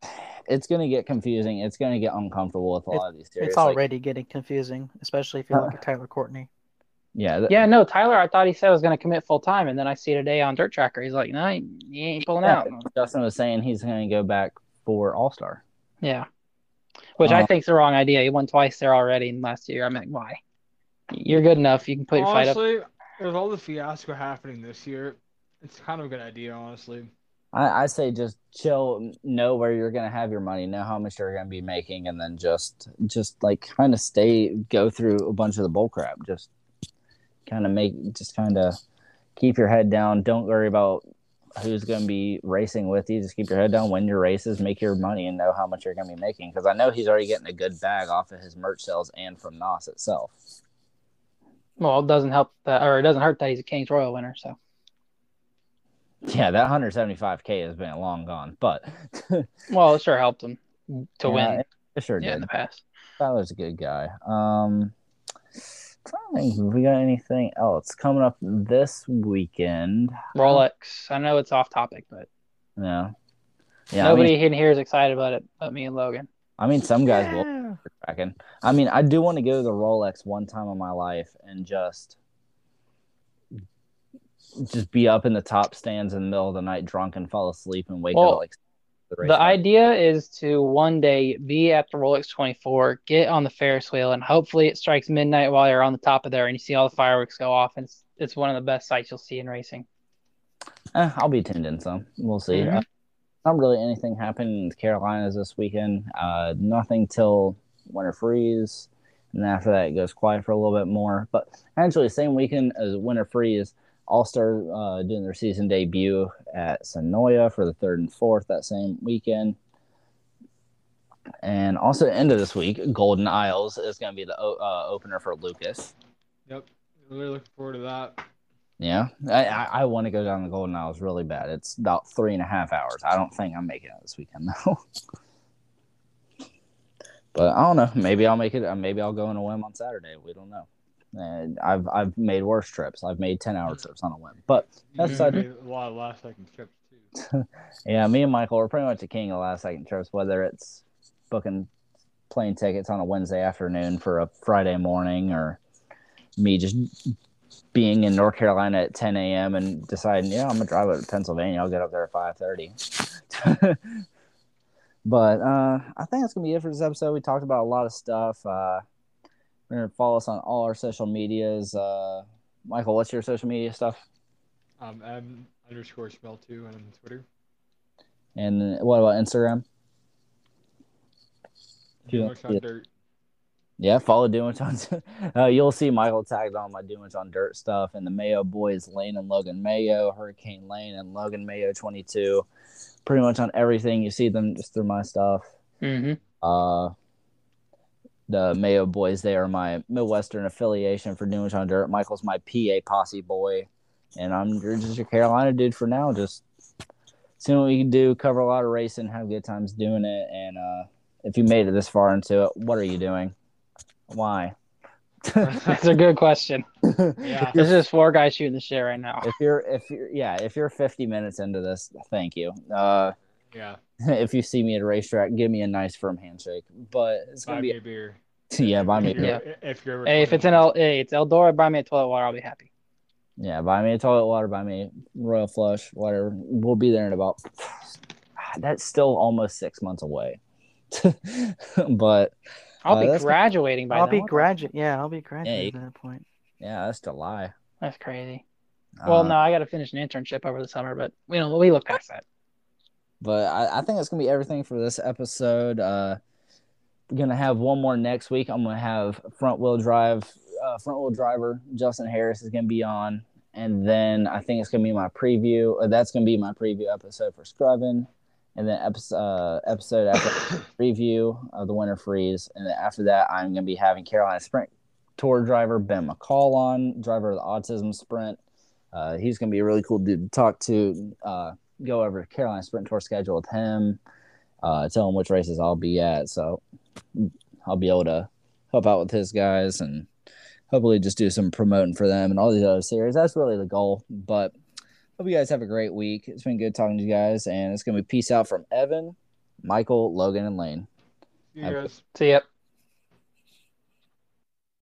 It's going to get confusing. It's going to get uncomfortable with a lot of these series. It's already like, getting confusing, especially if you look uh, at Tyler Courtney. Yeah. Th- yeah, no, Tyler, I thought he said was going to commit full-time, and then I see today on Dirt Tracker, he's like, no, he, he ain't pulling yeah, out. Justin was saying he's going to go back for All-Star. Yeah, which uh, I think's the wrong idea. He won twice there already in last year. I mean, why? You're good enough. You can put honestly, your fight up. Honestly, with all the fiasco happening this year, it's kind of a good idea, honestly. I, I say just chill, know where you're going to have your money, know how much you're going to be making, and then just just like kind of stay, go through a bunch of the bull crap. Just kind of make, just kind of keep your head down. Don't worry about who's going to be racing with you. Just keep your head down, win your races, make your money, and know how much you're going to be making. Because I know he's already getting a good bag off of his merch sales and from N O S itself. Well, it doesn't help that, or it doesn't hurt that he's a Kings Royal winner, so. Yeah, that one seventy-five K has been long gone, but well, it sure helped him to yeah, win. It sure yeah, did. In the past, that was a good guy. Um, I don't think we got anything else coming up this weekend. Rolex. I know it's off topic, but yeah, yeah. Nobody I mean, in here is excited about it, but me and Logan. I mean, some guys yeah. will. Cracking. I mean, I do want to go to the Rolex one time in my life and just. Just be up in the top stands in the middle of the night drunk and fall asleep and wake well, up. Like The, the idea is to one day be at the Rolex twenty-four, get on the Ferris wheel, and hopefully it strikes midnight while you're on the top of there and you see all the fireworks go off. And it's, it's one of the best sights you'll see in racing. Eh, I'll be tuned in some. We'll see. Mm-hmm. Uh, not really anything happening in the Carolinas this weekend. Uh, nothing till winter freeze. And after that, it goes quiet for a little bit more. But actually, same weekend as winter freeze, All-Star uh, doing their season debut at Sonoya for the third and fourth that same weekend. And also end of this week, Golden Isles is going to be the uh, opener for Lucas. Yep. Really looking forward to that. Yeah. I, I, I want to go down to Golden Isles really bad. It's about three and a half hours. I don't think I'm making it this weekend, though. But I don't know. Maybe I'll make it. Maybe I'll go on a whim on Saturday. We don't know. And I've I've made worse trips. I've made ten-hour trips on a whim. But that's a lot of last-second trips, too. Yeah, me and Michael are pretty much the king of last-second trips, whether it's booking plane tickets on a Wednesday afternoon for a Friday morning or me just being in North Carolina at ten a.m. and deciding, yeah, I'm going to drive up to Pennsylvania. I'll get up there at five thirty. But uh, I think that's going to be it for this episode. We talked about a lot of stuff. Uh Remember to follow us on all our social medias. Uh, Michael, what's your social media stuff? Um, M underscore spell two on Twitter. And what about Instagram? Do much on dirt. Yeah, follow Do Much on Dirt. Uh, you'll see Michael tagged on my Do Much on Dirt stuff and the Mayo boys, Lane and Logan Mayo, Hurricane Lane and Logan Mayo twenty-two. Pretty much on everything. You see them just through my stuff. Mm-hmm. Uh. The Mayo boys, they are my Midwestern affiliation for Doing It on Dirt. Michael's my P A posse boy, and I'm just your Carolina dude for now. Just seeing what we can do, cover a lot of racing, have good times doing it. And uh, if you made it this far into it, what are you doing? Why? That's a good question. Yeah. This is four guys shooting the shit right now. If you're, if you're, yeah, if you're fifty minutes into this, thank you. Uh, yeah. If you see me at a racetrack, give me a nice firm handshake. But it's gonna buy be me a beer. Yeah, buy me a beer. Yeah. If you're ever hey, if it's in El, hey, it's Eldora, buy me a toilet water. I'll be happy. Yeah, buy me a toilet water. Buy me Royal Flush. Whatever. We'll be there in about. That's still almost six months away. But I'll uh, be graduating by I'll then. I'll be graduating. Yeah, I'll be graduating yeah, at that point. Yeah, that's July. That's crazy. Uh, well, no, I got to finish an internship over the summer, but you know, we look past that. But I, I think that's going to be everything for this episode. Uh, we're going to have one more next week. I'm going to have front-wheel drive, uh, front-wheel driver Justin Harris is going to be on. And then I think it's going to be my preview. Or that's going to be my preview episode for Screven. And then episode, uh, episode after preview of the Winter Freeze. And then after that, I'm going to be having Carolina Sprint Tour driver Ben McCall on, driver of the Autism Sprint. Uh, he's going to be a really cool dude to talk to, uh, go over Carolina Sprint Tour schedule with him, uh, tell him which races I'll be at. So I'll be able to help out with his guys and hopefully just do some promoting for them and all these other series. That's really the goal. But hope you guys have a great week. It's been good talking to you guys. And it's going to be peace out from Evan, Michael, Logan, and Lane. Yes. See ya.